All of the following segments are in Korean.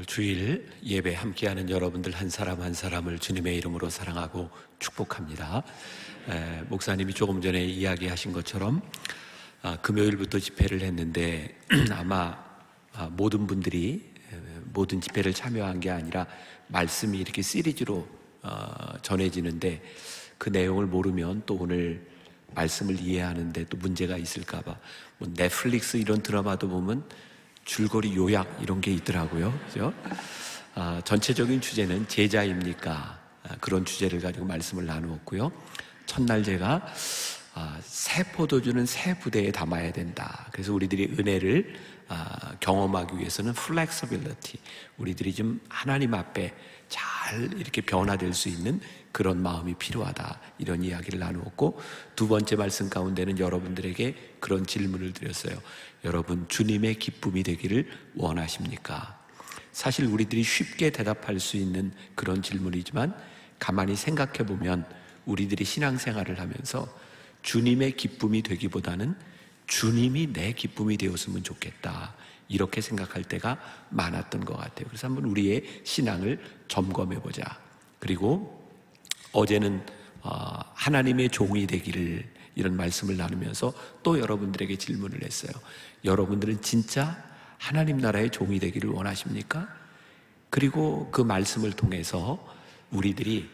오늘 주일 예배 함께하는 여러분들 한 사람 한 사람을 주님의 이름으로 사랑하고 축복합니다. 목사님이 조금 전에 이야기하신 것처럼 금요일부터 집회를 했는데 아마 모든 분들이 모든 집회를 참여한 게 아니라 말씀이 이렇게 시리즈로 전해지는데 그 내용을 모르면 또 오늘 말씀을 이해하는데 또 문제가 있을까 봐 뭐 넷플릭스 이런 드라마도 보면 줄거리 요약 이런 게 있더라고요. 그죠? 전체적인 주제는 제자입니까? 그런 주제를 가지고 말씀을 나누었고요. 첫날 제가 새 포도주는 새 부대에 담아야 된다. 그래서 우리들이 은혜를 경험하기 위해서는 플렉서빌리티, 우리들이 좀 하나님 앞에 잘 이렇게 변화될 수 있는 그런 마음이 필요하다, 이런 이야기를 나누었고, 두 번째 말씀 가운데는 여러분들에게 그런 질문을 드렸어요. 여러분, 주님의 기쁨이 되기를 원하십니까? 사실 우리들이 쉽게 대답할 수 있는 그런 질문이지만 가만히 생각해 보면 우리들이 신앙생활을 하면서 주님의 기쁨이 되기보다는 주님이 내 기쁨이 되었으면 좋겠다, 이렇게 생각할 때가 많았던 것 같아요. 그래서 한번 우리의 신앙을 점검해 보자. 그리고 어제는 하나님의 종이 되기를, 이런 말씀을 나누면서 또 여러분들에게 질문을 했어요. 여러분들은 진짜 하나님 나라의 종이 되기를 원하십니까? 그리고 그 말씀을 통해서 우리들이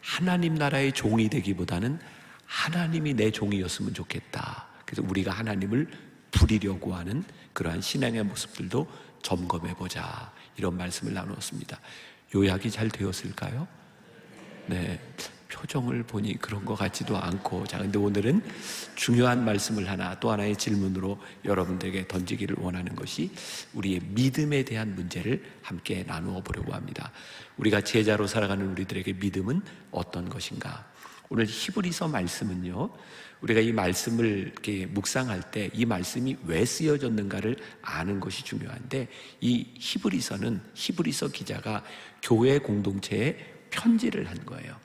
하나님 나라의 종이 되기보다는 하나님이 내 종이었으면 좋겠다, 그래서 우리가 하나님을 부리려고 하는 그러한 신앙의 모습들도 점검해보자, 이런 말씀을 나누었습니다. 요약이 잘 되었을까요? 네, 표정을 보니 그런 것 같지도 않고. 자, 근데 오늘은 중요한 말씀을 하나, 또 하나의 질문으로 여러분들에게 던지기를 원하는 것이 우리의 믿음에 대한 문제를 함께 나누어 보려고 합니다. 우리가 제자로 살아가는 우리들에게 믿음은 어떤 것인가? 오늘 히브리서 말씀은요, 우리가 이 말씀을 이렇게 묵상할 때 이 말씀이 왜 쓰여졌는가를 아는 것이 중요한데, 이 히브리서는 히브리서 기자가 교회 공동체에 편지를 한 거예요.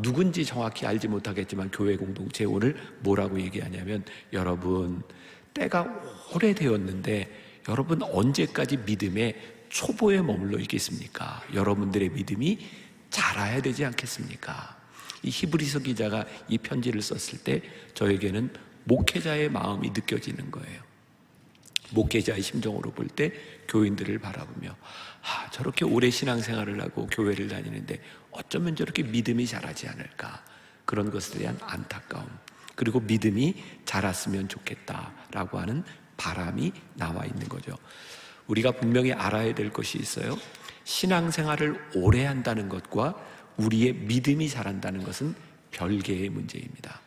누군지 정확히 알지 못하겠지만 교회 공동체 오늘 뭐라고 얘기하냐면, 여러분 때가 오래되었는데 여러분 언제까지 믿음의 초보에 머물러 있겠습니까? 여러분들의 믿음이 자라야 되지 않겠습니까? 이 히브리서 기자가 이 편지를 썼을 때 저에게는 목회자의 마음이 느껴지는 거예요. 목회자의 심정으로 볼 때 교인들을 바라보며, 저렇게 오래 신앙생활을 하고 교회를 다니는데 어쩌면 저렇게 믿음이 자라지 않을까, 그런 것에 대한 안타까움, 그리고 믿음이 자랐으면 좋겠다라고 하는 바람이 나와 있는 거죠. 우리가 분명히 알아야 될 것이 있어요. 신앙생활을 오래 한다는 것과 우리의 믿음이 자란다는 것은 별개의 문제입니다.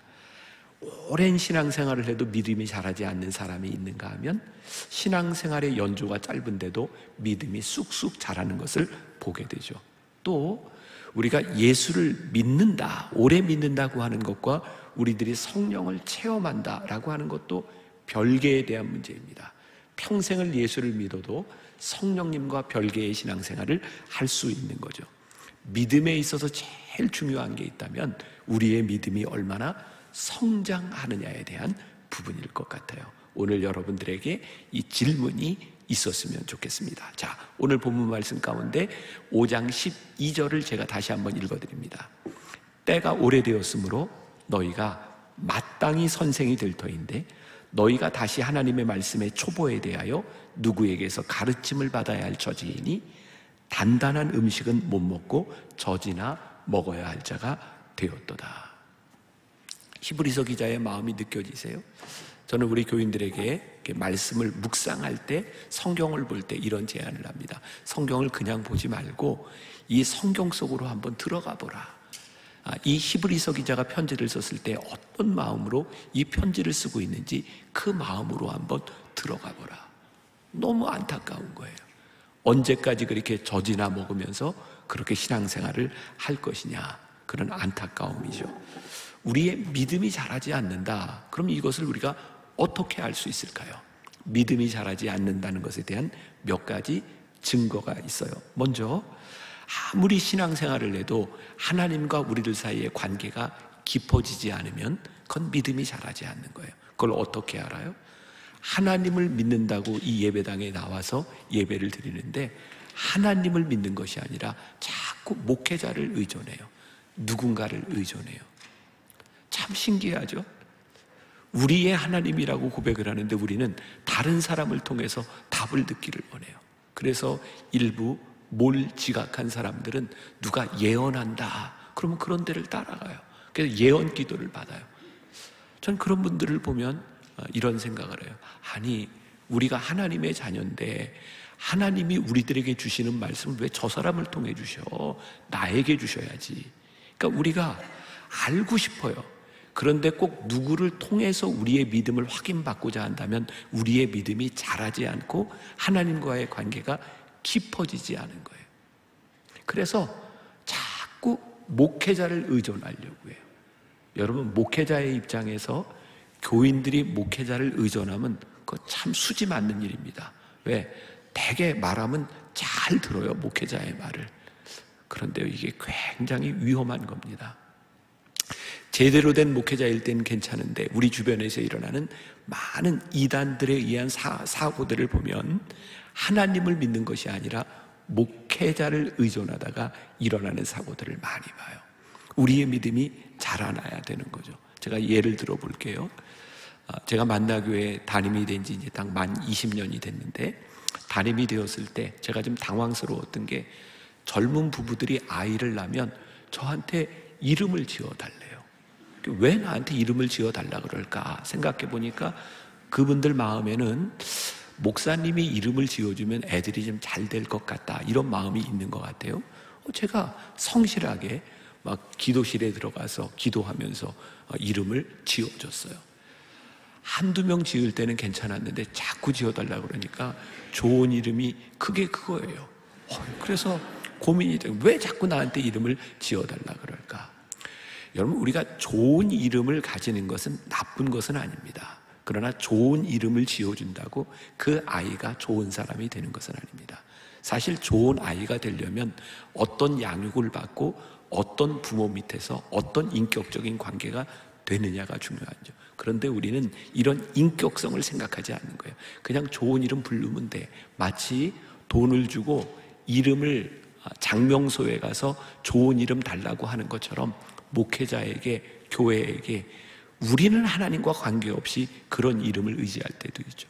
오랜 신앙생활을 해도 믿음이 자라지 않는 사람이 있는가 하면, 신앙생활의 연조가 짧은데도 믿음이 쑥쑥 자라는 것을 보게 되죠. 또 우리가 예수를 믿는다, 오래 믿는다고 하는 것과 우리들이 성령을 체험한다라고 하는 것도 별개에 대한 문제입니다. 평생을 예수를 믿어도 성령님과 별개의 신앙생활을 할 수 있는 거죠. 믿음에 있어서 제일 중요한 게 있다면 우리의 믿음이 얼마나 성장하느냐에 대한 부분일 것 같아요. 오늘 여러분들에게 이 질문이 있었으면 좋겠습니다. 자, 오늘 본문 말씀 가운데 5장 12절을 제가 다시 한번 읽어드립니다. 때가 오래되었으므로 너희가 마땅히 선생이 될 터인데 너희가 다시 하나님의 말씀의 초보에 대하여 누구에게서 가르침을 받아야 할 처지이니 단단한 음식은 못 먹고 젖이나 먹어야 할 자가 되었도다. 히브리서 기자의 마음이 느껴지세요? 저는 우리 교인들에게 말씀을 묵상할 때, 성경을 볼 때 이런 제안을 합니다. 성경을 그냥 보지 말고 이 성경 속으로 한번 들어가 보라. 이 히브리서 기자가 편지를 썼을 때 어떤 마음으로 이 편지를 쓰고 있는지 그 마음으로 한번 들어가 보라. 너무 안타까운 거예요. 언제까지 그렇게 젖이나 먹으면서 그렇게 신앙생활을 할 것이냐, 그런 안타까움이죠. 우리의 믿음이 자라지 않는다. 그럼 이것을 우리가 어떻게 알 수 있을까요? 믿음이 자라지 않는다는 것에 대한 몇 가지 증거가 있어요. 먼저, 아무리 신앙생활을 해도 하나님과 우리들 사이의 관계가 깊어지지 않으면 그건 믿음이 자라지 않는 거예요. 그걸 어떻게 알아요? 하나님을 믿는다고 이 예배당에 나와서 예배를 드리는데 하나님을 믿는 것이 아니라 자꾸 목회자를 의존해요. 누군가를 의존해요. 참 신기하죠? 우리의 하나님이라고 고백을 하는데 우리는 다른 사람을 통해서 답을 듣기를 원해요. 그래서 일부 몰지각한 사람들은 누가 예언한다 그러면 그런 데를 따라가요. 그래서 예언 기도를 받아요. 전 그런 분들을 보면 이런 생각을 해요. 아니, 우리가 하나님의 자녀인데 하나님이 우리들에게 주시는 말씀을 왜 저 사람을 통해 주셔? 나에게 주셔야지. 그러니까 우리가 알고 싶어요. 그런데 꼭 누구를 통해서 우리의 믿음을 확인받고자 한다면 우리의 믿음이 자라지 않고 하나님과의 관계가 깊어지지 않은 거예요. 그래서 자꾸 목회자를 의존하려고 해요. 여러분, 목회자의 입장에서 교인들이 목회자를 의존하면 그거 참 수지 맞는 일입니다. 왜? 되게 말하면 잘 들어요, 목회자의 말을. 그런데 이게 굉장히 위험한 겁니다. 제대로 된 목회자일 땐 괜찮은데 우리 주변에서 일어나는 많은 이단들에 의한 사고들을 보면 하나님을 믿는 것이 아니라 목회자를 의존하다가 일어나는 사고들을 많이 봐요. 우리의 믿음이 자라나야 되는 거죠. 제가 예를 들어 볼게요. 제가 만나교회 담임이 된 지 이제 딱 만 20년이 됐는데, 담임이 되었을 때 제가 좀 당황스러웠던 게, 젊은 부부들이 아이를 낳으면 저한테 이름을 지어달래요. 왜 나한테 이름을 지어달라 그럴까 생각해 보니까 그분들 마음에는 목사님이 이름을 지어주면 애들이 좀 잘 될 것 같다, 이런 마음이 있는 것 같아요. 제가 성실하게 막 기도실에 들어가서 기도하면서 이름을 지어줬어요. 한두 명 지을 때는 괜찮았는데 자꾸 지어달라고 그러니까 좋은 이름이 그게 그거예요. 그래서 고민이 돼요. 왜 자꾸 나한테 이름을 지어달라 그럴까? 여러분, 우리가 좋은 이름을 가지는 것은 나쁜 것은 아닙니다. 그러나 좋은 이름을 지어준다고 그 아이가 좋은 사람이 되는 것은 아닙니다. 사실 좋은 아이가 되려면 어떤 양육을 받고 어떤 부모 밑에서 어떤 인격적인 관계가 되느냐가 중요하죠. 그런데 우리는 이런 인격성을 생각하지 않는 거예요. 그냥 좋은 이름 부르면 돼. 마치 돈을 주고 이름을 장명소에 가서 좋은 이름 달라고 하는 것처럼 목회자에게, 교회에게, 우리는 하나님과 관계없이 그런 이름을 의지할 때도 있죠.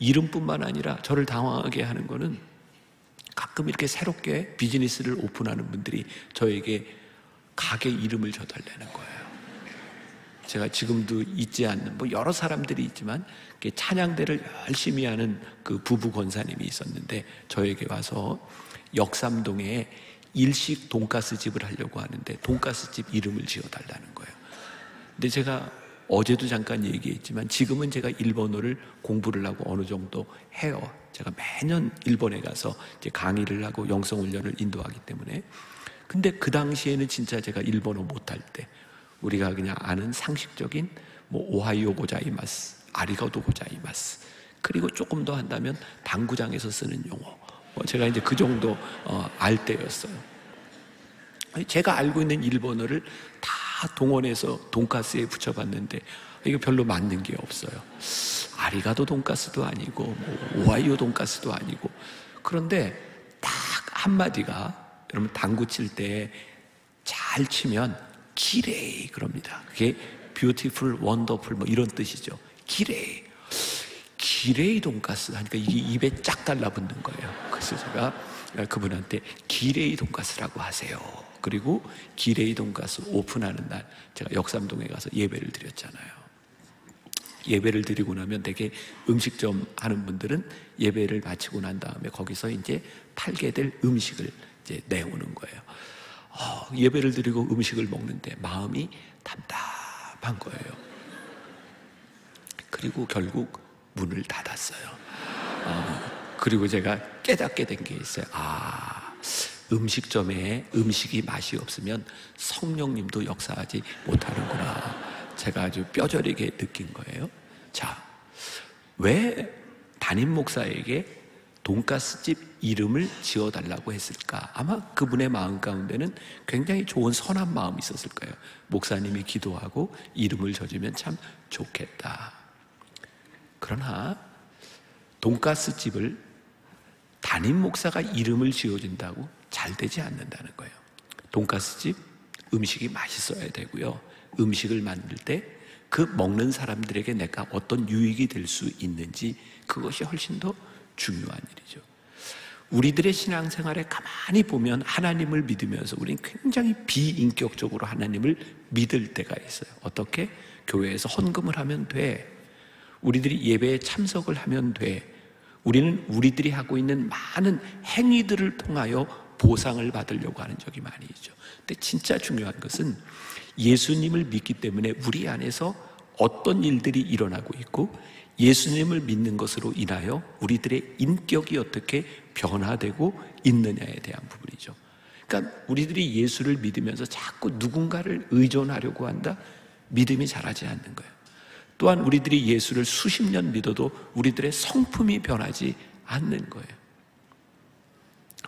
이름뿐만 아니라 저를 당황하게 하는 거는, 가끔 이렇게 새롭게 비즈니스를 오픈하는 분들이 저에게 가게 이름을 줘달라는 거예요. 제가 지금도 잊지 않는, 뭐 여러 사람들이 있지만, 찬양대를 열심히 하는 그 부부 권사님이 있었는데 저에게 와서 역삼동에 일식 돈가스집을 하려고 하는데 돈가스집 이름을 지어달라는 거예요. 근데 제가 어제도 잠깐 얘기했지만 지금은 제가 일본어를 공부를 하고 어느 정도 해요. 제가 매년 일본에 가서 이제 강의를 하고 영성훈련을 인도하기 때문에. 근데 그 당시에는 진짜 제가 일본어 못할 때 우리가 그냥 아는 상식적인 뭐 오하이오 고자이마스, 아리가도 고자이마스, 그리고 조금 더 한다면 당구장에서 쓰는 용어, 제가 이제 그 정도 알 때였어요. 제가 알고 있는 일본어를 다 동원해서 돈가스에 붙여봤는데 이거 별로 맞는 게 없어요. 아리가도 돈가스도 아니고 뭐 오하이오 돈가스도 아니고. 그런데 딱 한마디가, 여러분, 당구 칠 때 잘 치면 기레이 그럽니다. 그게 뷰티풀, 원더풀 뭐 이런 뜻이죠. 기레이. 기레이 돈가스 하니까 이게 입에 쫙 달라붙는 거예요. 그래서 제가 그분한테 기레이 돈가스라고 하세요. 그리고 기레이 돈가스 오픈하는 날 제가 역삼동에 가서 예배를 드렸잖아요. 예배를 드리고 나면 되게 음식점 하는 분들은 예배를 마치고 난 다음에 거기서 이제 팔게 될 음식을 이제 내오는 거예요. 예배를 드리고 음식을 먹는데 마음이 답답한 거예요. 그리고 결국 문을 닫았어요. 그리고 제가 깨닫게 된 게 있어요. 음식점에 음식이 맛이 없으면 성령님도 역사하지 못하는구나. 제가 아주 뼈저리게 느낀 거예요. 자, 왜 담임 목사에게 돈가스집 이름을 지어달라고 했을까? 아마 그분의 마음 가운데는 굉장히 좋은 선한 마음이 있었을 거예요. 목사님이 기도하고 이름을 져주면 참 좋겠다. 그러나 돈가스집을 담임 목사가 이름을 지어준다고 잘 되지 않는다는 거예요. 돈가스집 음식이 맛있어야 되고요, 음식을 만들 때 그 먹는 사람들에게 내가 어떤 유익이 될 수 있는지, 그것이 훨씬 더 중요한 일이죠. 우리들의 신앙생활에 가만히 보면 하나님을 믿으면서 우린 굉장히 비인격적으로 하나님을 믿을 때가 있어요. 어떻게? 교회에서 헌금을 하면 돼. 우리들이 예배에 참석을 하면 돼. 우리는 우리들이 하고 있는 많은 행위들을 통하여 보상을 받으려고 하는 적이 많이 있죠. 근데 진짜 중요한 것은 예수님을 믿기 때문에 우리 안에서 어떤 일들이 일어나고 있고, 예수님을 믿는 것으로 인하여 우리들의 인격이 어떻게 변화되고 있느냐에 대한 부분이죠. 그러니까 우리들이 예수를 믿으면서 자꾸 누군가를 의존하려고 한다? 믿음이 자라지 않는 거예요. 또한 우리들이 예수를 수십 년 믿어도 우리들의 성품이 변하지 않는 거예요.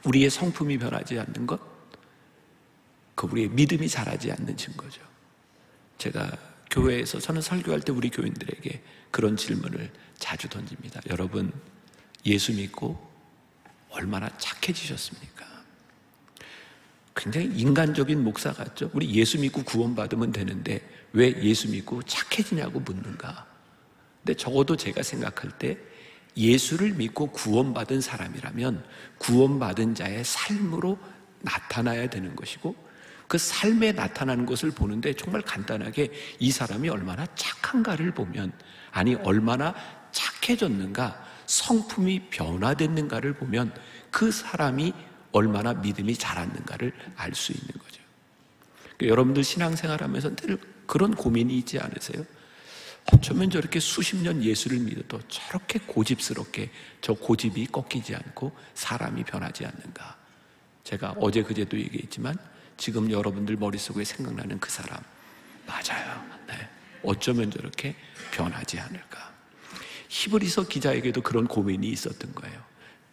우리의 성품이 변하지 않는 것, 그 우리의 믿음이 자라지 않는 증거죠. 제가 교회에서, 저는 설교할 때 우리 교인들에게 그런 질문을 자주 던집니다. 여러분, 예수 믿고 얼마나 착해지셨습니까? 굉장히 인간적인 목사 같죠? 우리 예수 믿고 구원받으면 되는데 왜 예수 믿고 착해지냐고 묻는가? 근데 적어도 제가 생각할 때 예수를 믿고 구원받은 사람이라면 구원받은 자의 삶으로 나타나야 되는 것이고, 그 삶에 나타나는 것을 보는데 정말 간단하게 이 사람이 얼마나 착한가를 보면, 아니 얼마나 착해졌는가, 성품이 변화됐는가를 보면 그 사람이 얼마나 믿음이 자랐는가를 알 수 있는 거죠. 그러니까 여러분들 신앙생활하면서 늘 그런 고민이 있지 않으세요? 어쩌면 저렇게 수십 년 예수를 믿어도 저렇게 고집스럽게 저 고집이 꺾이지 않고 사람이 변하지 않는가. 제가 어제 그제도 얘기했지만 지금 여러분들 머릿속에 생각나는 그 사람 맞아요. 네. 어쩌면 저렇게 변하지 않을까. 히브리서 기자에게도 그런 고민이 있었던 거예요.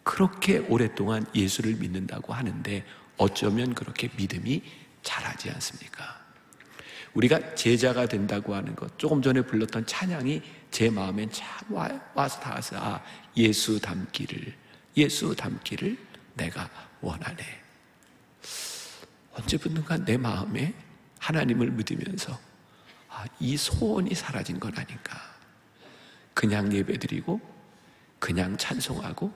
그렇게 오랫동안 예수를 믿는다고 하는데 어쩌면 그렇게 믿음이 자라지 않습니까? 우리가 제자가 된다고 하는 것, 조금 전에 불렀던 찬양이 제 마음엔 참 와서 닿아서, 아, 예수 닮기를 내가 원하네. 언제부턴가 내 마음에 하나님을 믿으면서, 아, 이 소원이 사라진 건 아닌가. 그냥 예배드리고 그냥 찬송하고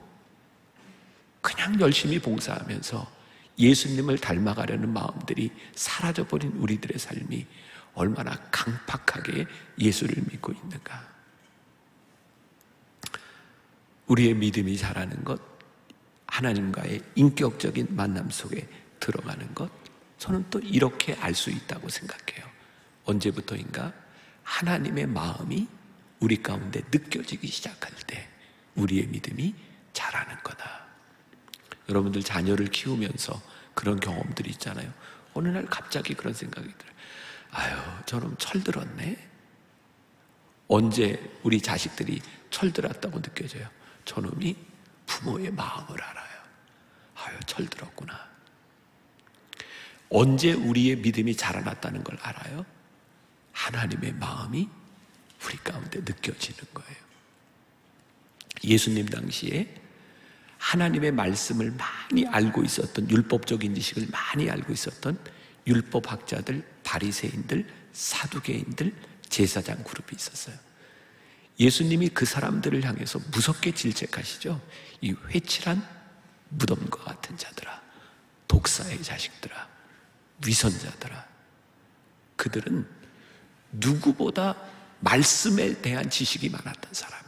그냥 열심히 봉사하면서 예수님을 닮아가려는 마음들이 사라져버린 우리들의 삶이 얼마나 강팍하게 예수를 믿고 있는가. 우리의 믿음이 자라는 것, 하나님과의 인격적인 만남 속에 들어가는 것, 저는 또 이렇게 알 수 있다고 생각해요. 언제부터인가 하나님의 마음이 우리 가운데 느껴지기 시작할 때 우리의 믿음이 자라는 거다. 여러분들 자녀를 키우면서 그런 경험들이 있잖아요. 어느 날 갑자기 그런 생각이 들어요. 아유, 저놈 철들었네. 언제 우리 자식들이 철들었다고 느껴져요? 저놈이 부모의 마음을 알아요. 아유, 철들었구나. 언제 우리의 믿음이 자라났다는 걸 알아요? 하나님의 마음이 우리 가운데 느껴지는 거예요. 예수님 당시에 하나님의 말씀을 많이 알고 있었던, 율법적인 지식을 많이 알고 있었던 율법학자들, 바리새인들, 사두개인들, 제사장 그룹이 있었어요. 예수님이 그 사람들을 향해서 무섭게 질책하시죠. 이 회칠한 무덤과 같은 자들아, 독사의 자식들아, 위선자들아. 그들은 누구보다 말씀에 대한 지식이 많았던 사람,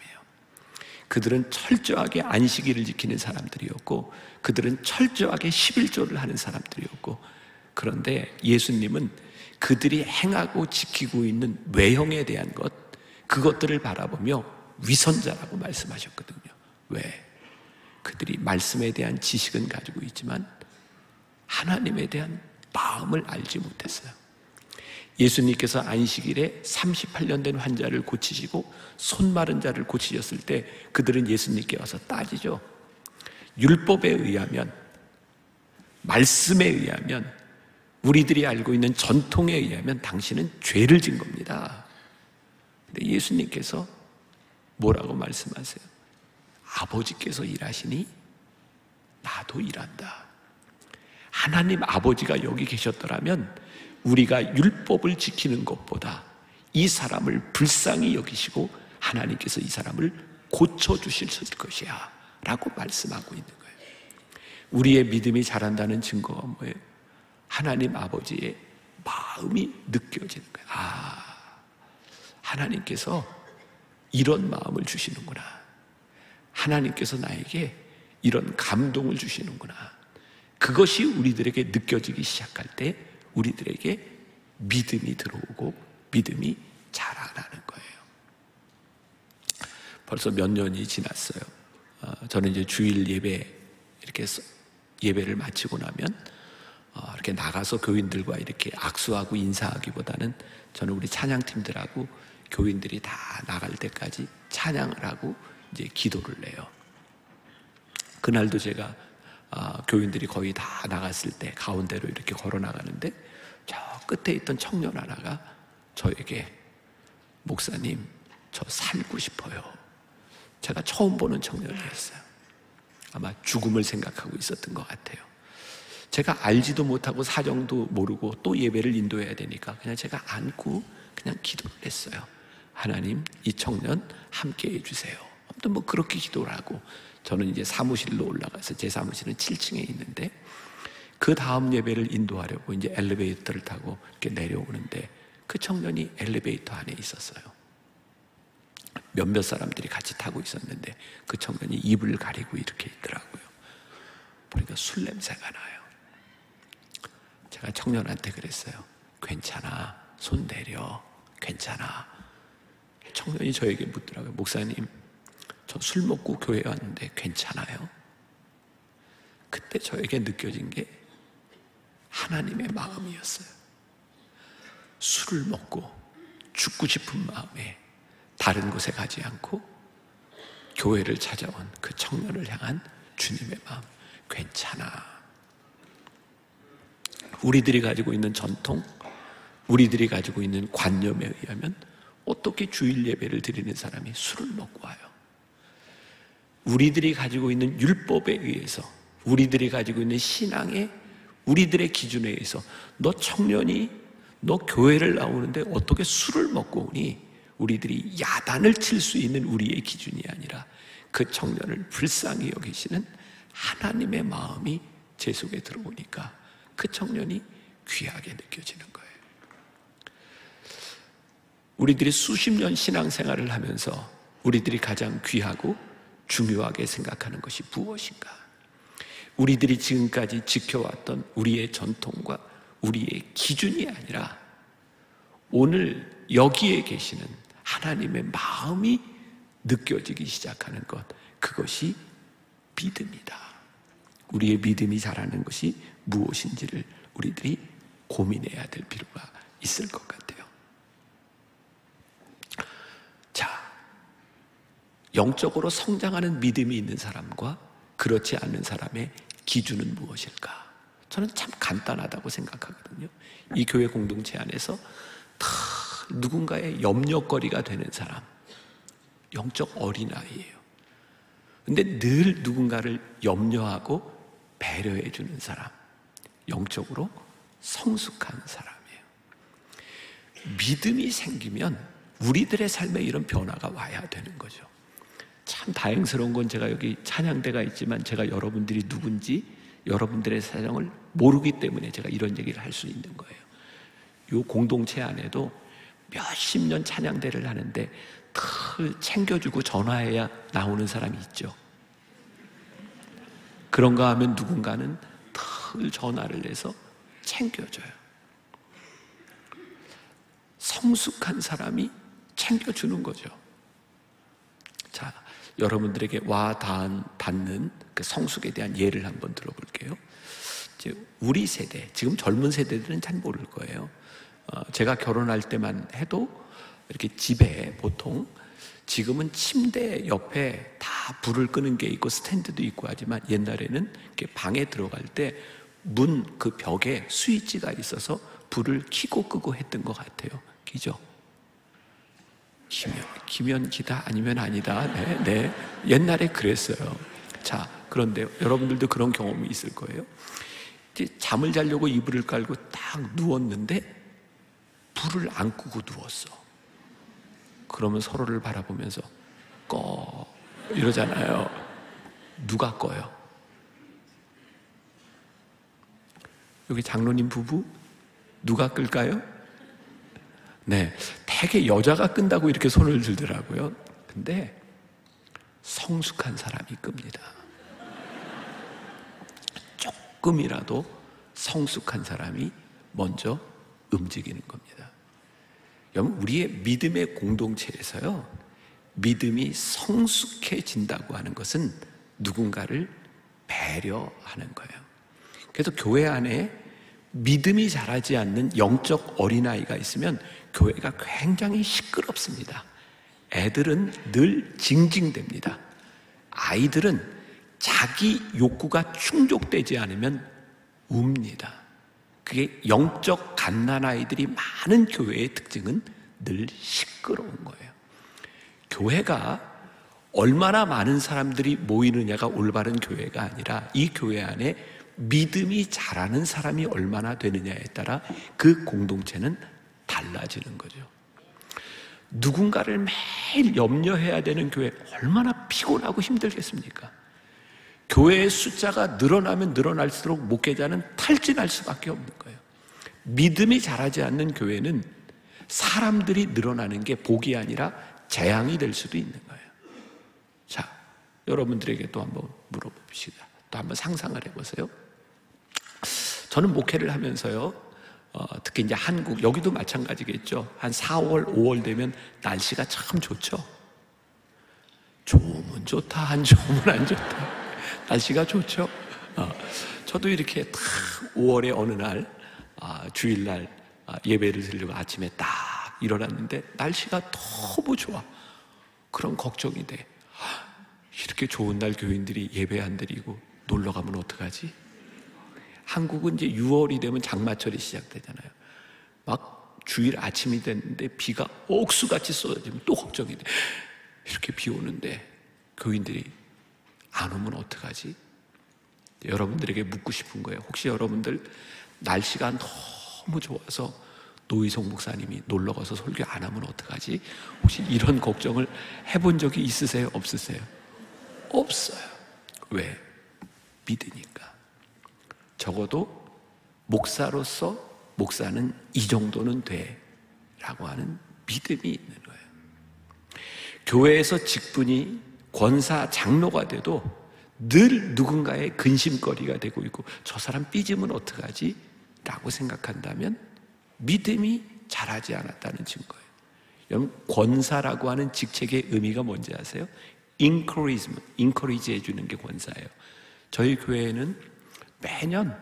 그들은 철저하게 안식일을 지키는 사람들이었고, 그들은 철저하게 11조를 하는 사람들이었고, 그런데 예수님은 그들이 행하고 지키고 있는 외형에 대한 것, 그것들을 바라보며 위선자라고 말씀하셨거든요. 왜? 그들이 말씀에 대한 지식은 가지고 있지만 하나님에 대한 마음을 알지 못했어요. 예수님께서 안식일에 38년 된 환자를 고치시고 손마른 자를 고치셨을 때 그들은 예수님께 와서 따지죠. 율법에 의하면, 말씀에 의하면, 우리들이 알고 있는 전통에 의하면 당신은 죄를 진 겁니다. 근데 예수님께서 뭐라고 말씀하세요? 아버지께서 일하시니 나도 일한다. 하나님 아버지가 여기 계셨더라면 우리가 율법을 지키는 것보다 이 사람을 불쌍히 여기시고 하나님께서 이 사람을 고쳐주실 것이야 라고 말씀하고 있는 거예요. 우리의 믿음이 자란다는 증거가 뭐예요? 하나님 아버지의 마음이 느껴지는 거예요. 아, 하나님께서 이런 마음을 주시는구나. 하나님께서 나에게 이런 감동을 주시는구나. 그것이 우리들에게 느껴지기 시작할 때 우리들에게 믿음이 들어오고 믿음이 자라나는 거예요. 벌써 몇 년이 지났어요. 저는 이제 주일 예배 이렇게 예배를 마치고 나면 이렇게 나가서 교인들과 이렇게 악수하고 인사하기보다는 저는 우리 찬양팀들하고 교인들이 다 나갈 때까지 찬양을 하고 이제 기도를 해요. 그날도 제가 교인들이 거의 다 나갔을 때 가운데로 이렇게 걸어 나가는데 저 끝에 있던 청년 하나가 저에게 목사님 저 살고 싶어요. 제가 처음 보는 청년이었어요. 아마 죽음을 생각하고 있었던 것 같아요. 제가 알지도 못하고 사정도 모르고 또 예배를 인도해야 되니까 그냥 제가 안고 그냥 기도를 했어요. 하나님 이 청년 함께 해주세요. 아무튼 뭐 그렇게 기도를 하고 저는 이제 사무실로 올라가서 제 사무실은 7층에 있는데 그 다음 예배를 인도하려고 이제 엘리베이터를 타고 이렇게 내려오는데 그 청년이 엘리베이터 안에 있었어요. 몇몇 사람들이 같이 타고 있었는데 그 청년이 입을 가리고 이렇게 있더라고요. 보니까 술 냄새가 나요. 제가 청년한테 그랬어요. 괜찮아, 손 내려, 괜찮아. 청년이 저에게 묻더라고요. 목사님 저 술 먹고 교회에 왔는데 괜찮아요? 그때 저에게 느껴진 게 하나님의 마음이었어요. 술을 먹고 죽고 싶은 마음에 다른 곳에 가지 않고 교회를 찾아온 그 청년을 향한 주님의 마음. 괜찮아. 우리들이 가지고 있는 전통, 우리들이 가지고 있는 관념에 의하면 어떻게 주일 예배를 드리는 사람이 술을 먹고 와요? 우리들이 가지고 있는 율법에 의해서, 우리들이 가지고 있는 신앙에, 우리들의 기준에 의해서 너 청년이 너 교회를 나오는데 어떻게 술을 먹고 오니? 우리들이 야단을 칠 수 있는 우리의 기준이 아니라 그 청년을 불쌍히 여기시는 하나님의 마음이 제 속에 들어오니까 그 청년이 귀하게 느껴지는 거예요. 우리들이 수십 년 신앙생활을 하면서 우리들이 가장 귀하고 중요하게 생각하는 것이 무엇인가? 우리들이 지금까지 지켜왔던 우리의 전통과 우리의 기준이 아니라 오늘 여기에 계시는 하나님의 마음이 느껴지기 시작하는 것, 그것이 믿음이다. 우리의 믿음이 자라는 것이 무엇인지를 우리들이 고민해야 될 필요가 있을 것 같아요. 자, 영적으로 성장하는 믿음이 있는 사람과 그렇지 않은 사람의 기준은 무엇일까? 저는 참 간단하다고 생각하거든요. 이 교회 공동체 안에서 다 누군가의 염려거리가 되는 사람, 영적 어린아이예요. 근데 늘 누군가를 염려하고 배려해 주는 사람, 영적으로 성숙한 사람이에요. 믿음이 생기면 우리들의 삶에 이런 변화가 와야 되는 거죠. 참 다행스러운 건 제가 여기 찬양대가 있지만 제가 여러분들이 누군지 여러분들의 사정을 모르기 때문에 제가 이런 얘기를 할 수 있는 거예요. 이 공동체 안에도 몇십 년 찬양대를 하는데 다 챙겨주고 전화해야 나오는 사람이 있죠. 그런가 하면 누군가는 다 전화를 해서 챙겨줘요. 성숙한 사람이 챙겨주는 거죠. 자, 여러분들에게 와 닿는 그 성숙에 대한 예를 한번 들어볼게요. 이제 우리 세대, 지금 젊은 세대들은 잘 모를 거예요. 제가 결혼할 때만 해도 이렇게 집에 보통 지금은 침대 옆에 다 불을 끄는 게 있고 스탠드도 있고 하지만 옛날에는 이렇게 방에 들어갈 때 문 그 벽에 스위치가 있어서 불을 켜고 끄고 했던 것 같아요. 그죠? 기면 기다 아니면 아니다. 네, 네. 옛날에 그랬어요. 자, 그런데 여러분들도 그런 경험이 있을 거예요. 이제 잠을 자려고 이불을 깔고 딱 누웠는데 불을 안 끄고 누웠어. 그러면 서로를 바라보면서 꺼 이러잖아요. 누가 꺼요? 여기 장로님 부부 누가 끌까요? 네, 되게 여자가 끈다고 이렇게 손을 들더라고요. 근데 성숙한 사람이 끕니다. 조금이라도 성숙한 사람이 먼저 움직이는 겁니다. 여러분, 우리의 믿음의 공동체에서요, 믿음이 성숙해진다고 하는 것은 누군가를 배려하는 거예요. 그래서 교회 안에 믿음이 자라지 않는 영적 어린아이가 있으면 교회가 굉장히 시끄럽습니다. 애들은 늘 징징댑니다. 아이들은 자기 욕구가 충족되지 않으면 웁니다. 그게 영적 갓난아이들이 많은 교회의 특징은 늘 시끄러운 거예요. 교회가 얼마나 많은 사람들이 모이느냐가 올바른 교회가 아니라 이 교회 안에 믿음이 자라는 사람이 얼마나 되느냐에 따라 그 공동체는 달라지는 거죠. 누군가를 매일 염려해야 되는 교회 얼마나 피곤하고 힘들겠습니까? 교회의 숫자가 늘어나면 늘어날수록 목회자는 탈진할 수밖에 없는 거예요. 믿음이 자라지 않는 교회는 사람들이 늘어나는 게 복이 아니라 재앙이 될 수도 있는 거예요. 자, 여러분들에게 또 한번 물어봅시다. 또 한번 상상을 해보세요. 저는 목회를 하면서요, 특히 이제 한국, 여기도 마찬가지겠죠. 한 4월, 5월 되면 날씨가 참 좋죠. 좋으면 좋다, 안 좋으면 안 좋다. 날씨가 좋죠. 저도 이렇게 딱 5월에 어느 날, 주일날 예배를 드리려고 아침에 딱 일어났는데 날씨가 너무 좋아. 그런 걱정이 돼. 이렇게 좋은 날 교인들이 예배 안 드리고 놀러 가면 어떡하지? 한국은 이제 6월이 되면 장마철이 시작되잖아요. 막 주일 아침이 됐는데 비가 옥수같이 쏟아지면 또 걱정이 돼. 이렇게 비 오는데 교인들이 안 오면 어떡하지? 여러분들에게 묻고 싶은 거예요. 혹시 여러분들 날씨가 너무 좋아서 노희성 목사님이 놀러 가서 설교 안 하면 어떡하지? 혹시 이런 걱정을 해본 적이 있으세요? 없으세요? 없어요. 왜? 믿으니까. 적어도 목사로서 목사는 이 정도는 돼 라고 하는 믿음이 있는 거예요. 교회에서 직분이 권사, 장로가 돼도 늘 누군가의 근심거리가 되고 있고 저 사람 삐지면 어떡하지? 라고 생각한다면 믿음이 자라지 않았다는 증거예요. 여러분, 권사라고 하는 직책의 의미가 뭔지 아세요? encourage 해주는 게 권사예요. 저희 교회에는 매년,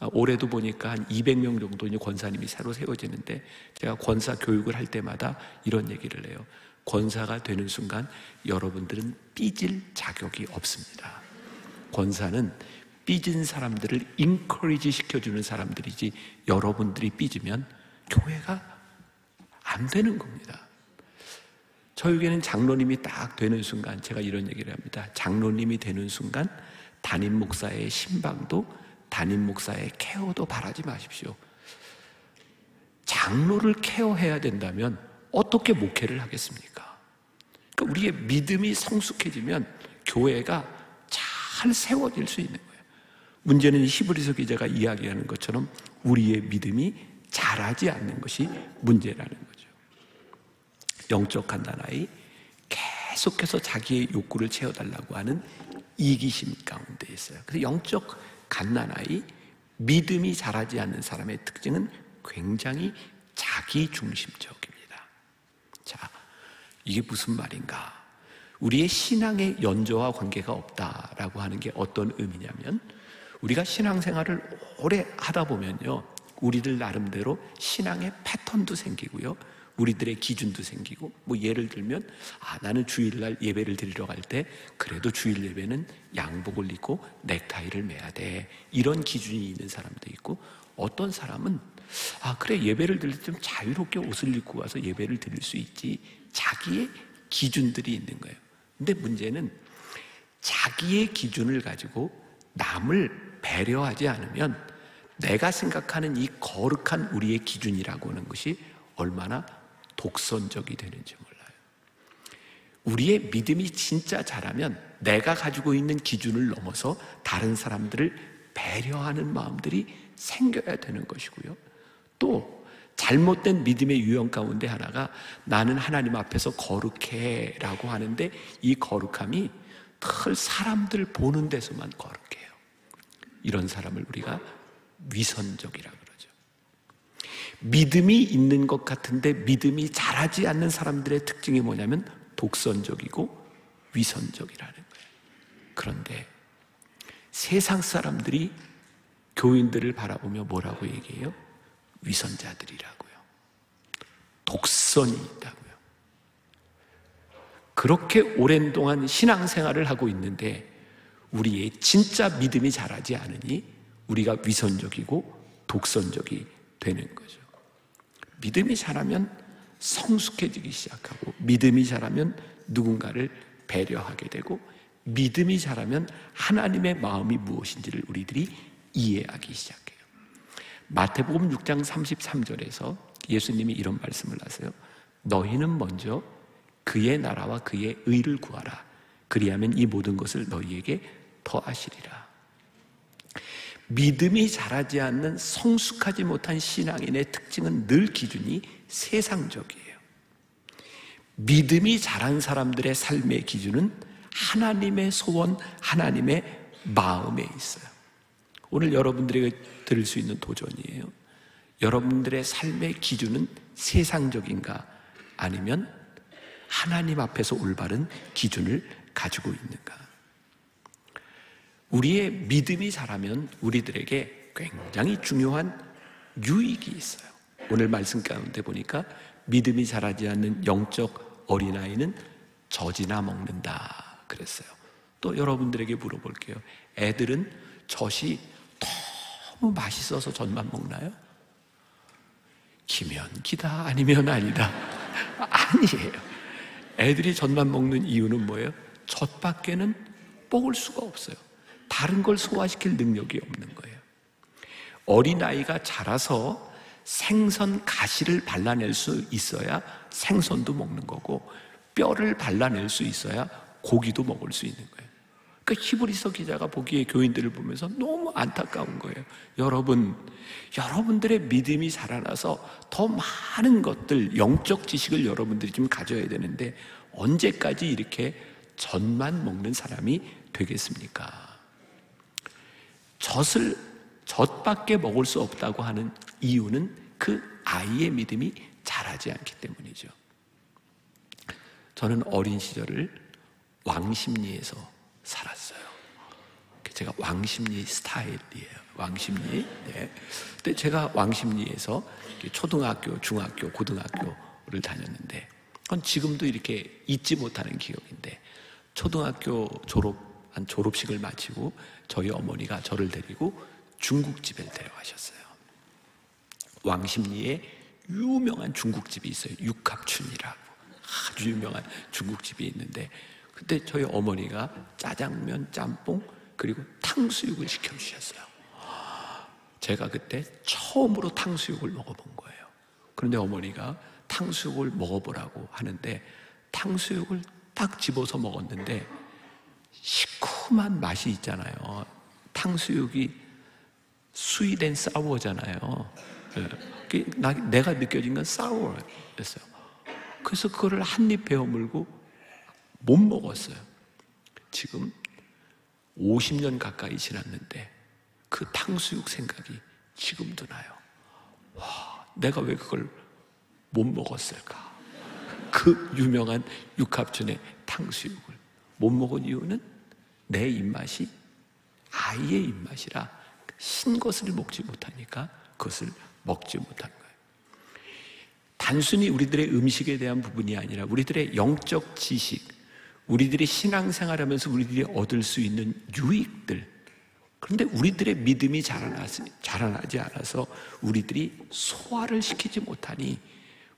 올해도 보니까 한 200명 정도 권사님이 새로 세워지는데 제가 권사 교육을 할 때마다 이런 얘기를 해요. 권사가 되는 순간 여러분들은 삐질 자격이 없습니다. 권사는 삐진 사람들을 encourage 시켜주는 사람들이지 여러분들이 삐지면 교회가 안 되는 겁니다. 저에게는 장로님이 딱 되는 순간 제가 이런 얘기를 합니다. 장로님이 되는 순간 담임 목사의 신방도 담임 목사의 케어도 바라지 마십시오. 장로를 케어해야 된다면 어떻게 목회를 하겠습니까? 그러니까 우리의 믿음이 성숙해지면 교회가 잘 세워질 수 있는 거예요. 문제는 히브리서 기자가 이야기하는 것처럼 우리의 믿음이 자라지 않는 것이 문제라는 거죠. 영적 갓난아이, 계속해서 자기의 욕구를 채워달라고 하는 이기심 가운데 있어요. 그래서 영적 갓난아이, 믿음이 자라지 않는 사람의 특징은 굉장히 자기중심적입니다. 자, 이게 무슨 말인가? 우리의 신앙의 연조와 관계가 없다라고 하는 게 어떤 의미냐면, 우리가 신앙생활을 오래 하다 보면요, 우리들 나름대로 신앙의 패턴도 생기고요, 우리들의 기준도 생기고, 뭐 예를 들면, 나는 주일날 예배를 드리러 갈 때 그래도 주일 예배는 양복을 입고 넥타이를 매야 돼, 이런 기준이 있는 사람도 있고, 어떤 사람은 그래 예배를 드릴 때 좀 자유롭게 옷을 입고 와서 예배를 드릴 수 있지 자기의 기준들이 있는 거예요. 근데 문제는 자기의 기준을 가지고 남을 배려하지 않으면 내가 생각하는 이 거룩한 우리의 기준이라고 하는 것이 얼마나 독선적이 되는지 몰라요. 우리의 믿음이 진짜 자라면 내가 가지고 있는 기준을 넘어서 다른 사람들을 배려하는 마음들이 생겨야 되는 것이고요. 또 잘못된 믿음의 유형 가운데 하나가 나는 하나님 앞에서 거룩해 라고 하는데 이 거룩함이 늘 사람들 보는 데서만 거룩해요. 이런 사람을 우리가 위선적이라 그러죠. 믿음이 있는 것 같은데 믿음이 자라지 않는 사람들의 특징이 뭐냐면 독선적이고 위선적이라는 거예요. 그런데 세상 사람들이 교인들을 바라보며 뭐라고 얘기해요? 위선자들이라고요. 독선이 있다고요. 그렇게 오랜 동안 신앙생활을 하고 있는데 우리의 진짜 믿음이 자라지 않으니 우리가 위선적이고 독선적이 되는 거죠. 믿음이 자라면 성숙해지기 시작하고 믿음이 자라면 누군가를 배려하게 되고 믿음이 자라면 하나님의 마음이 무엇인지를 우리들이 이해하기 시작해요. 마태복음 6장 33절에서 예수님이 이런 말씀을 하세요. 너희는 먼저 그의 나라와 그의 의를 구하라. 그리하면 이 모든 것을 너희에게 더하시리라. 믿음이 자라지 않는 성숙하지 못한 신앙인의 특징은 늘 기준이 세상적이에요. 믿음이 자란 사람들의 삶의 기준은 하나님의 소원, 하나님의 마음에 있어요. 오늘 여러분들에게 들을 수 있는 도전이에요. 여러분들의 삶의 기준은 세상적인가 아니면 하나님 앞에서 올바른 기준을 가지고 있는가? 우리의 믿음이 자라면 우리들에게 굉장히 중요한 유익이 있어요. 오늘 말씀 가운데 보니까 믿음이 자라지 않는 영적 어린아이는 젖이나 먹는다 그랬어요. 또 여러분들에게 물어볼게요. 애들은 젖이 너무 맛있어서 젖만 먹나요? 기면 기다 아니면 아니다. 아니에요. 애들이 젖만 먹는 이유는 뭐예요? 젖밖에는 먹을 수가 없어요. 다른 걸 소화시킬 능력이 없는 거예요. 어린아이가 자라서 생선 가시를 발라낼 수 있어야 생선도 먹는 거고 뼈를 발라낼 수 있어야 고기도 먹을 수 있는 거예요. 그러니까 히브리서 기자가 보기에 교인들을 보면서 너무 안타까운 거예요. 여러분들의 믿음이 자라나서 더 많은 것들, 영적 지식을 여러분들이 좀 가져야 되는데 언제까지 이렇게 젖만 먹는 사람이 되겠습니까? 젖밖에 먹을 수 없다고 하는 이유는 그 아이의 믿음이 자라지 않기 때문이죠. 저는 어린 시절을 왕십리에서 살았어요. 제가 왕십리 스타일이에요. 왕십리. 네. 근데 제가 왕십리에서 초등학교, 중학교, 고등학교를 다녔는데, 그건 지금도 이렇게 잊지 못하는 기억인데, 초등학교 졸업식을 마치고 저희 어머니가 저를 데리고 중국집에 데려가셨어요. 왕십리에 유명한 중국집이 있어요. 육합춘이라고 아주 유명한 중국집이 있는데 그때 저희 어머니가 짜장면, 짬뽕 그리고 탕수육을 시켜주셨어요. 제가 그때 처음으로 탕수육을 먹어본 거예요. 그런데 어머니가 탕수육을 먹어보라고 하는데 탕수육을 딱 집어서 먹었는데 시큼한 맛이 있잖아요. 탕수육이 스윗앤 사워잖아요. 내가 느껴진 건 사워였어요. 그래서 그거를 한 입 베어물고 못 먹었어요. 지금 50년 가까이 지났는데 그 탕수육 생각이 지금도 나요. 와, 내가 왜 그걸 못 먹었을까? 그 유명한 육합춘의 탕수육을 못 먹은 이유는 내 입맛이 아이의 입맛이라 신것을 먹지 못하니까 그것을 먹지 못한 거예요. 단순히 우리들의 음식에 대한 부분이 아니라 우리들의 영적 지식, 우리들의 신앙생활하면서 우리들이 얻을 수 있는 유익들, 그런데 우리들의 믿음이 자라나지 않아서 우리들이 소화를 시키지 못하니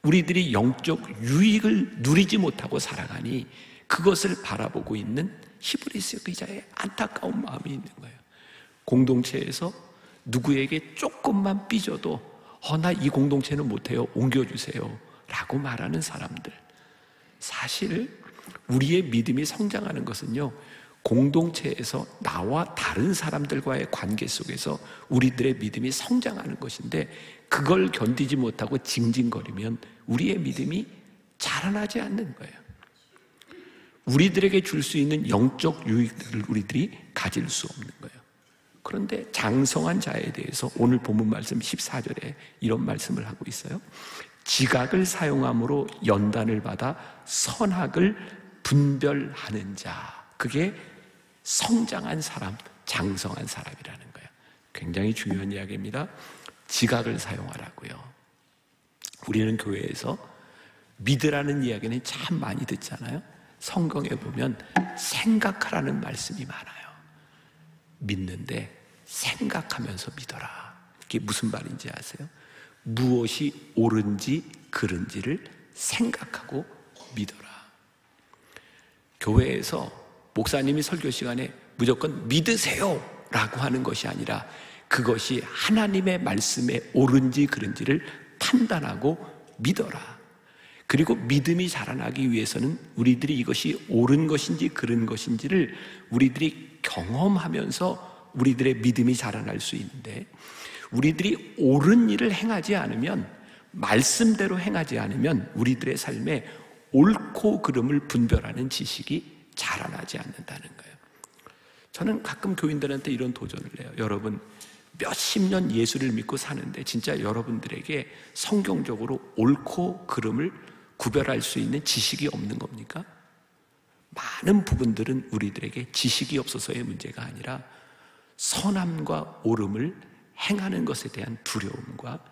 우리들이 영적 유익을 누리지 못하고 살아가니 그것을 바라보고 있는 히브리서기자의 안타까운 마음이 있는 거예요. 공동체에서 누구에게 조금만 삐져도 나 이 공동체는 못해요, 옮겨주세요 라고 말하는 사람들, 사실 우리의 믿음이 성장하는 것은요, 공동체에서 나와 다른 사람들과의 관계 속에서 우리들의 믿음이 성장하는 것인데, 그걸 견디지 못하고 징징거리면 우리의 믿음이 자라나지 않는 거예요. 우리들에게 줄 수 있는 영적 유익들을 우리들이 가질 수 없는 거예요. 그런데 장성한 자에 대해서 오늘 본문 말씀 14절에 이런 말씀을 하고 있어요. 지각을 사용함으로 연단을 받아 선악을 분별하는 자, 그게 성장한 사람, 장성한 사람이라는 거예요. 굉장히 중요한 이야기입니다. 지각을 사용하라고요. 우리는 교회에서 믿으라는 이야기는 참 많이 듣잖아요. 성경에 보면 생각하라는 말씀이 많아요. 믿는데 생각하면서 믿어라. 이게 무슨 말인지 아세요? 무엇이 옳은지 그른지를 생각하고 믿어라. 교회에서 목사님이 설교 시간에 무조건 믿으세요 라고 하는 것이 아니라, 그것이 하나님의 말씀에 옳은지 그른지를 판단하고 믿어라. 그리고 믿음이 자라나기 위해서는 우리들이 이것이 옳은 것인지 그른 것인지를 우리들이 경험하면서 우리들의 믿음이 자라날 수 있는데, 우리들이 옳은 일을 행하지 않으면, 말씀대로 행하지 않으면 우리들의 삶에 옳고 그름을 분별하는 지식이 자라나지 않는다는 거예요. 저는 가끔 교인들한테 이런 도전을 해요. 여러분, 몇십 년 예수를 믿고 사는데 진짜 여러분들에게 성경적으로 옳고 그름을 구별할 수 있는 지식이 없는 겁니까? 많은 부분들은 우리들에게 지식이 없어서의 문제가 아니라 선함과 옳음을 행하는 것에 대한 두려움과,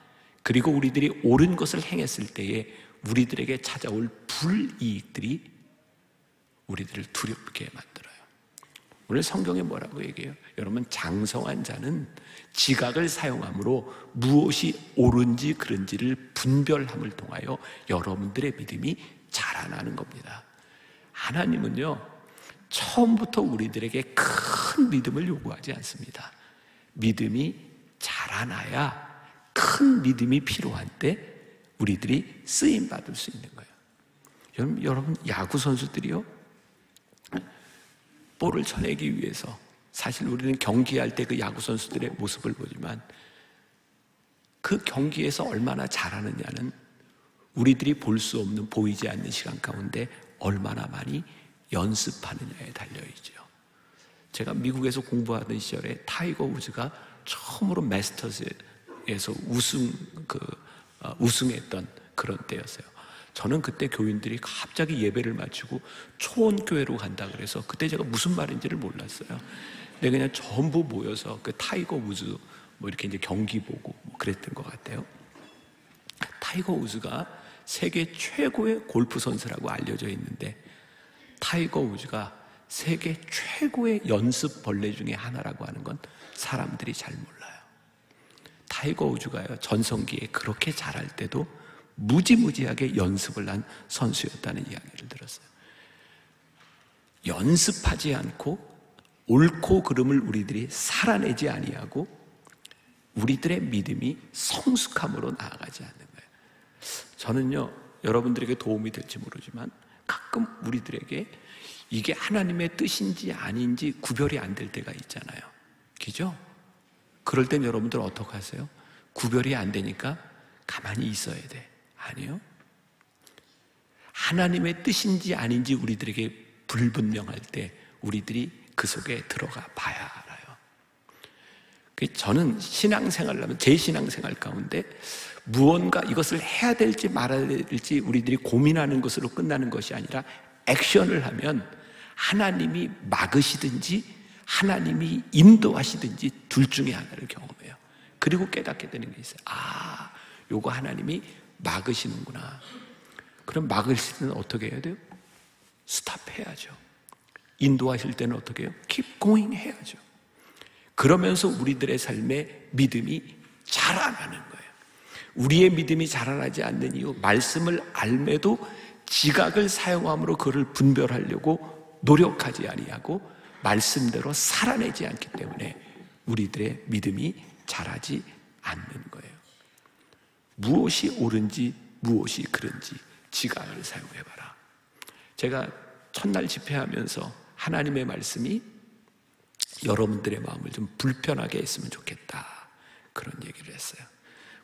그리고 우리들이 옳은 것을 행했을 때에 우리들에게 찾아올 불이익들이 우리들을 두렵게 만들어요. 오늘 성경에 뭐라고 얘기해요? 여러분, 장성한 자는 지각을 사용함으로 무엇이 옳은지 그른지를 분별함을 통하여 여러분들의 믿음이 자라나는 겁니다. 하나님은요, 처음부터 우리들에게 큰 믿음을 요구하지 않습니다. 믿음이 자라나야 큰 믿음이 필요한 때 우리들이 쓰임받을 수 있는 거예요. 여러분, 야구선수들이요, 볼을 쳐내기 위해서, 사실 우리는 경기할 때 그 야구선수들의 모습을 보지만 그 경기에서 얼마나 잘하느냐는 우리들이 볼 수 없는, 보이지 않는 시간 가운데 얼마나 많이 연습하느냐에 달려있죠. 제가 미국에서 공부하던 시절에 타이거 우즈가 처음으로 마스터스에서 우승했던 그런 때였어요. 저는 그때 교인들이 갑자기 예배를 마치고 초원교회로 간다 그래서 그때 제가 무슨 말인지를 몰랐어요. 근데 그냥 전부 모여서 그 타이거 우즈 뭐 이렇게 이제 경기 보고 뭐 그랬던 것 같아요. 타이거 우즈가 세계 최고의 골프 선수라고 알려져 있는데, 타이거 우즈가 세계 최고의 연습 벌레 중에 하나라고 하는 건 사람들이 잘 몰라요. 타이거 우즈가요, 전성기에 그렇게 잘할 때도 무지무지하게 연습을 한 선수였다는 이야기를 들었어요. 연습하지 않고 옳고 그름을 우리들이 살아내지 아니하고 우리들의 믿음이 성숙함으로 나아가지 않는 거예요. 저는요, 여러분들에게 도움이 될지 모르지만 가끔 우리들에게 이게 하나님의 뜻인지 아닌지 구별이 안 될 때가 있잖아요. 그죠? 그럴 땐 여러분들 어떻게 하세요? 구별이 안 되니까 가만히 있어야 돼. 아니요. 하나님의 뜻인지 아닌지 우리들에게 불분명할 때 우리들이 그 속에 들어가 봐야 알아요. 저는 신앙생활을 하면, 제 신앙생활 가운데 무언가 이것을 해야 될지 말아야 될지 우리들이 고민하는 것으로 끝나는 것이 아니라 액션을 하면 하나님이 막으시든지 하나님이 인도하시든지 둘 중에 하나를 경험해요. 그리고 깨닫게 되는 게 있어요. 아, 요거 하나님이 막으시는구나. 그럼 막으실 때는 어떻게 해야 돼요? 스탑해야죠. 인도하실 때는 어떻게 해요? Keep going 해야죠. 그러면서 우리들의 삶에 믿음이 자라나는 거예요. 우리의 믿음이 자라나지 않는 이유, 말씀을 알매도 지각을 사용함으로 그를 분별하려고 노력하지 아니하고 말씀대로 살아내지 않기 때문에 우리들의 믿음이 자라지 않는 거예요. 무엇이 옳은지 무엇이 그른지 지각을 사용해봐라. 제가 첫날 집회하면서 하나님의 말씀이 여러분들의 마음을 좀 불편하게 했으면 좋겠다, 그런 얘기를 했어요.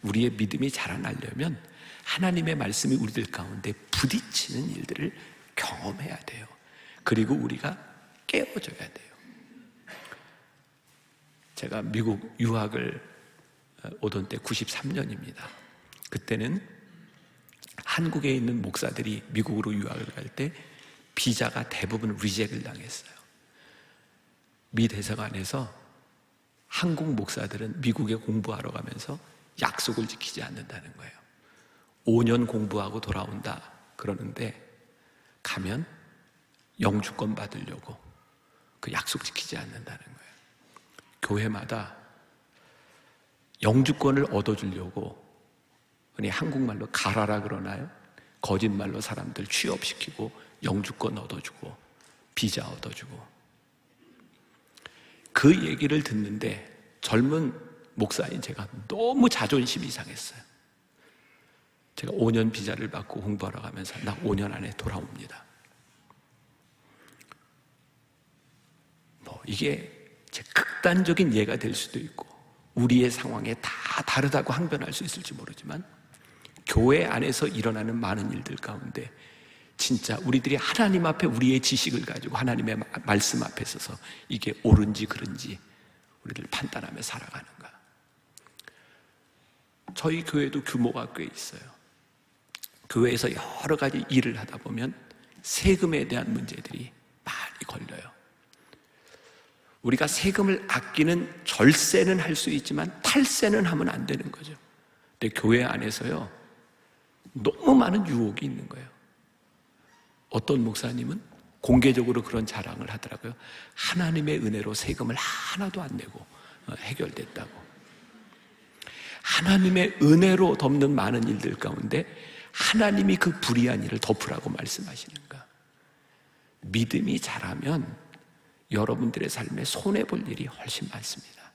우리의 믿음이 자라나려면 하나님의 말씀이 우리들 가운데 부딪히는 일들을 경험해야 돼요. 그리고 우리가 깨워줘야 돼요. 제가 미국 유학을 오던 때 93년입니다. 그때는 한국에 있는 목사들이 미국으로 유학을 갈 때 비자가 대부분 리젝을 당했어요. 미 대사관에서 한국 목사들은 미국에 공부하러 가면서 약속을 지키지 않는다는 거예요. 5년 공부하고 돌아온다 그러는데, 가면 영주권 받으려고 그 약속 지키지 않는다는 거예요. 교회마다 영주권을 얻어주려고, 흔히 한국말로 가라라 그러나요? 거짓말로 사람들 취업시키고 영주권 얻어주고 비자 얻어주고. 그 얘기를 듣는데 젊은 목사인 제가 너무 자존심이 상했어요. 제가 5년 비자를 받고 공부하러 가면서 나 5년 안에 돌아옵니다. 이게 제 극단적인 예가 될 수도 있고 우리의 상황에 다 다르다고 항변할 수 있을지 모르지만, 교회 안에서 일어나는 많은 일들 가운데 진짜 우리들이 하나님 앞에 우리의 지식을 가지고 하나님의 말씀 앞에 서서 이게 옳은지 그른지 우리를 판단하며 살아가는가. 저희 교회도 규모가 꽤 있어요. 교회에서 여러 가지 일을 하다 보면 세금에 대한 문제들이 많이 걸려요. 우리가 세금을 아끼는 절세는 할 수 있지만 탈세는 하면 안 되는 거죠. 근데 교회 안에서요, 너무 많은 유혹이 있는 거예요. 어떤 목사님은 공개적으로 그런 자랑을 하더라고요. 하나님의 은혜로 세금을 하나도 안 내고 해결됐다고. 하나님의 은혜로 덮는 많은 일들 가운데 하나님이 그 불의한 일을 덮으라고 말씀하시는가. 믿음이 자라면 여러분들의 삶에 손해볼 일이 훨씬 많습니다.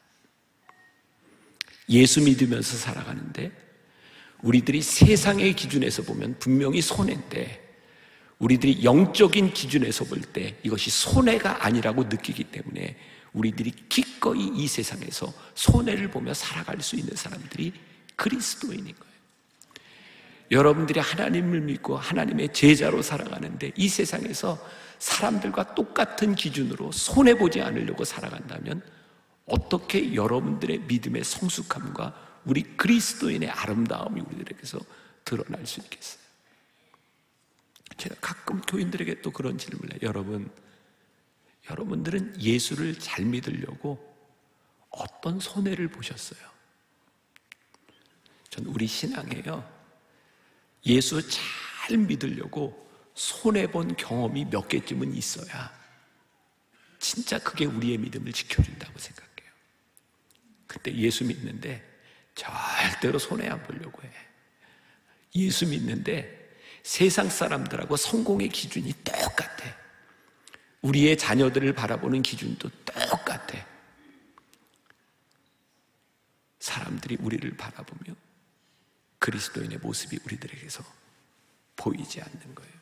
예수 믿으면서 살아가는데 우리들이 세상의 기준에서 보면 분명히 손해인데, 우리들이 영적인 기준에서 볼 때 이것이 손해가 아니라고 느끼기 때문에 우리들이 기꺼이 이 세상에서 손해를 보며 살아갈 수 있는 사람들이 그리스도인인 거예요. 여러분들이 하나님을 믿고 하나님의 제자로 살아가는데 이 세상에서 사람들과 똑같은 기준으로 손해보지 않으려고 살아간다면 어떻게 여러분들의 믿음의 성숙함과 우리 그리스도인의 아름다움이 우리들에게서 드러날 수 있겠어요? 제가 가끔 교인들에게 또 그런 질문을 해요. 여러분들은 예수를 잘 믿으려고 어떤 손해를 보셨어요? 전 우리 신앙에요, 예수 잘 믿으려고 손해본 경험이 몇 개쯤은 있어야 진짜 그게 우리의 믿음을 지켜준다고 생각해요. 근데 예수 믿는데 절대로 손해 안 보려고 해. 예수 믿는데 세상 사람들하고 성공의 기준이 똑같아. 우리의 자녀들을 바라보는 기준도 똑같아. 사람들이 우리를 바라보며 그리스도인의 모습이 우리들에게서 보이지 않는 거예요.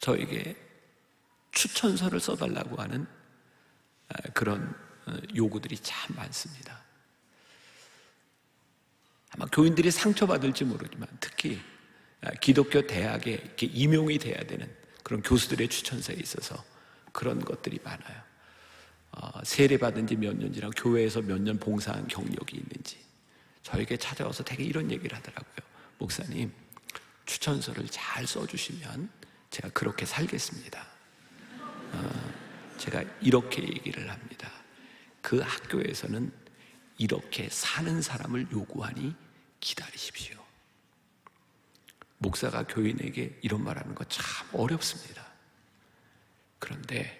저에게 추천서를 써달라고 하는 그런 요구들이 참 많습니다. 아마 교인들이 상처받을지 모르지만 특히 기독교 대학에 이렇게 임용이 돼야 되는 그런 교수들의 추천서에 있어서 그런 것들이 많아요. 세례받은 지 몇 년이랑 교회에서 몇 년 봉사한 경력이 있는지. 저에게 찾아와서 되게 이런 얘기를 하더라고요. 목사님, 추천서를 잘 써주시면 제가 그렇게 살겠습니다. 제가 이렇게 얘기를 합니다. 그 학교에서는 이렇게 사는 사람을 요구하니 기다리십시오. 목사가 교인에게 이런 말하는 거 참 어렵습니다. 그런데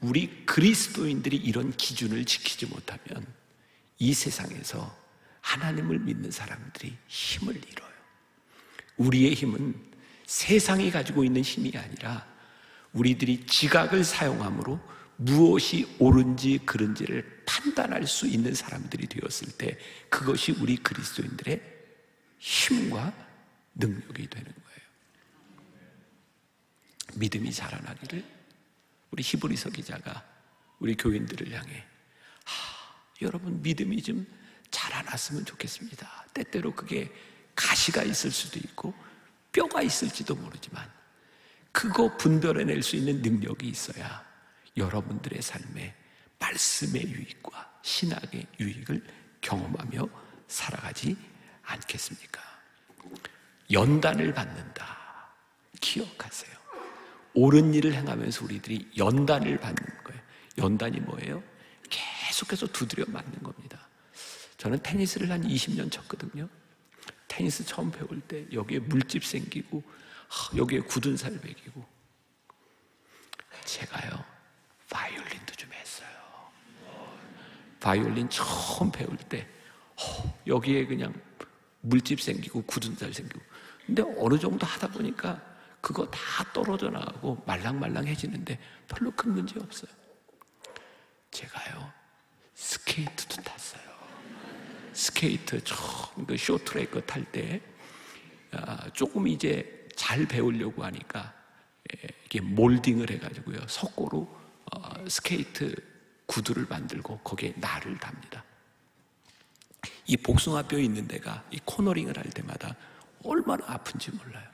우리 그리스도인들이 이런 기준을 지키지 못하면 이 세상에서 하나님을 믿는 사람들이 힘을 잃어요. 우리의 힘은 세상이 가지고 있는 힘이 아니라 우리들이 지각을 사용함으로 무엇이 옳은지 그른지를 판단할 수 있는 사람들이 되었을 때 그것이 우리 그리스도인들의 힘과 능력이 되는 거예요. 믿음이 자라나기를 우리 히브리서 기자가 우리 교인들을 향해 여러분 믿음이 좀 자라났으면 좋겠습니다. 때때로 그게 가시가 있을 수도 있고 뼈가 있을지도 모르지만 그거 분별해낼 수 있는 능력이 있어야 여러분들의 삶에 말씀의 유익과 신학의 유익을 경험하며 살아가지 않겠습니까? 연단을 받는다. 기억하세요. 옳은 일을 행하면서 우리들이 연단을 받는 거예요. 연단이 뭐예요? 계속해서 두드려 맞는 겁니다. 저는 테니스를 한 20년 쳤거든요. 테니스 처음 배울 때 여기에 물집 생기고 여기에 굳은 살 베기고 제가요 바이올린도 좀 했어요. 바이올린 처음 배울 때 여기에 그냥 물집 생기고 굳은 살 생기고 근데 어느 정도 하다 보니까 그거 다 떨어져 나가고 말랑말랑해지는데 별로 큰 문제 없어요. 제가요 스케이트도 탔어요. 스케이트 처음 그 쇼트트랙 탈 때 조금 이제 잘 배우려고 하니까 이게 몰딩을 해가지고요 석고로 스케이트 구두를 만들고 거기에 날을 답니다. 이 복숭아뼈 있는 데가 이 코너링을 할 때마다 얼마나 아픈지 몰라요.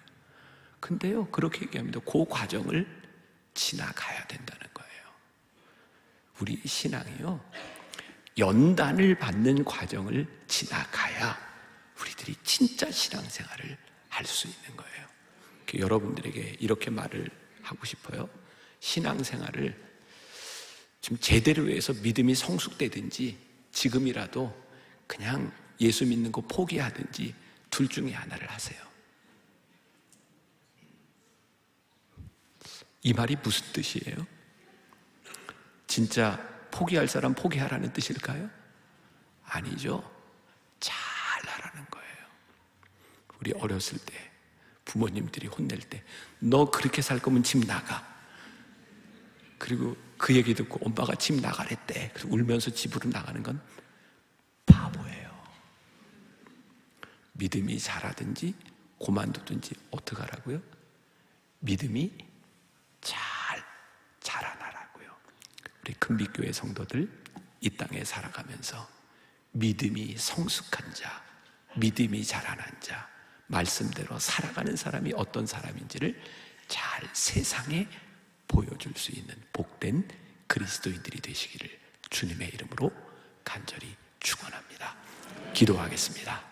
근데요 그렇게 얘기합니다. 그 과정을 지나가야 된다는 거예요. 우리 신앙이요 연단을 받는 과정을 지나가야 우리들이 진짜 신앙생활을 할 수 있는 거예요. 여러분들에게 이렇게 말을 하고 싶어요. 신앙생활을 좀 제대로 해서 믿음이 성숙되든지 지금이라도 그냥 예수 믿는 거 포기하든지 둘 중에 하나를 하세요. 이 말이 무슨 뜻이에요? 진짜 포기할 사람 포기하라는 뜻일까요? 아니죠. 잘 하라는 거예요. 우리 어렸을 때 부모님들이 혼낼 때 너 그렇게 살 거면 집 나가. 그리고 그 얘기 듣고 엄마가 집 나가랬대. 그래서 울면서 집으로 나가는 건 바보예요. 믿음이 자라든지 고만두든지 어떻게 하라고요? 믿음이 잘 자라나라고요. 우리 금빛교회 성도들 이 땅에 살아가면서 믿음이 성숙한 자, 믿음이 자라난 자, 말씀대로 살아가는 사람이 어떤 사람인지를 잘 세상에 보여줄 수 있는 복된 그리스도인들이 되시기를 주님의 이름으로 간절히 축원합니다. 기도하겠습니다.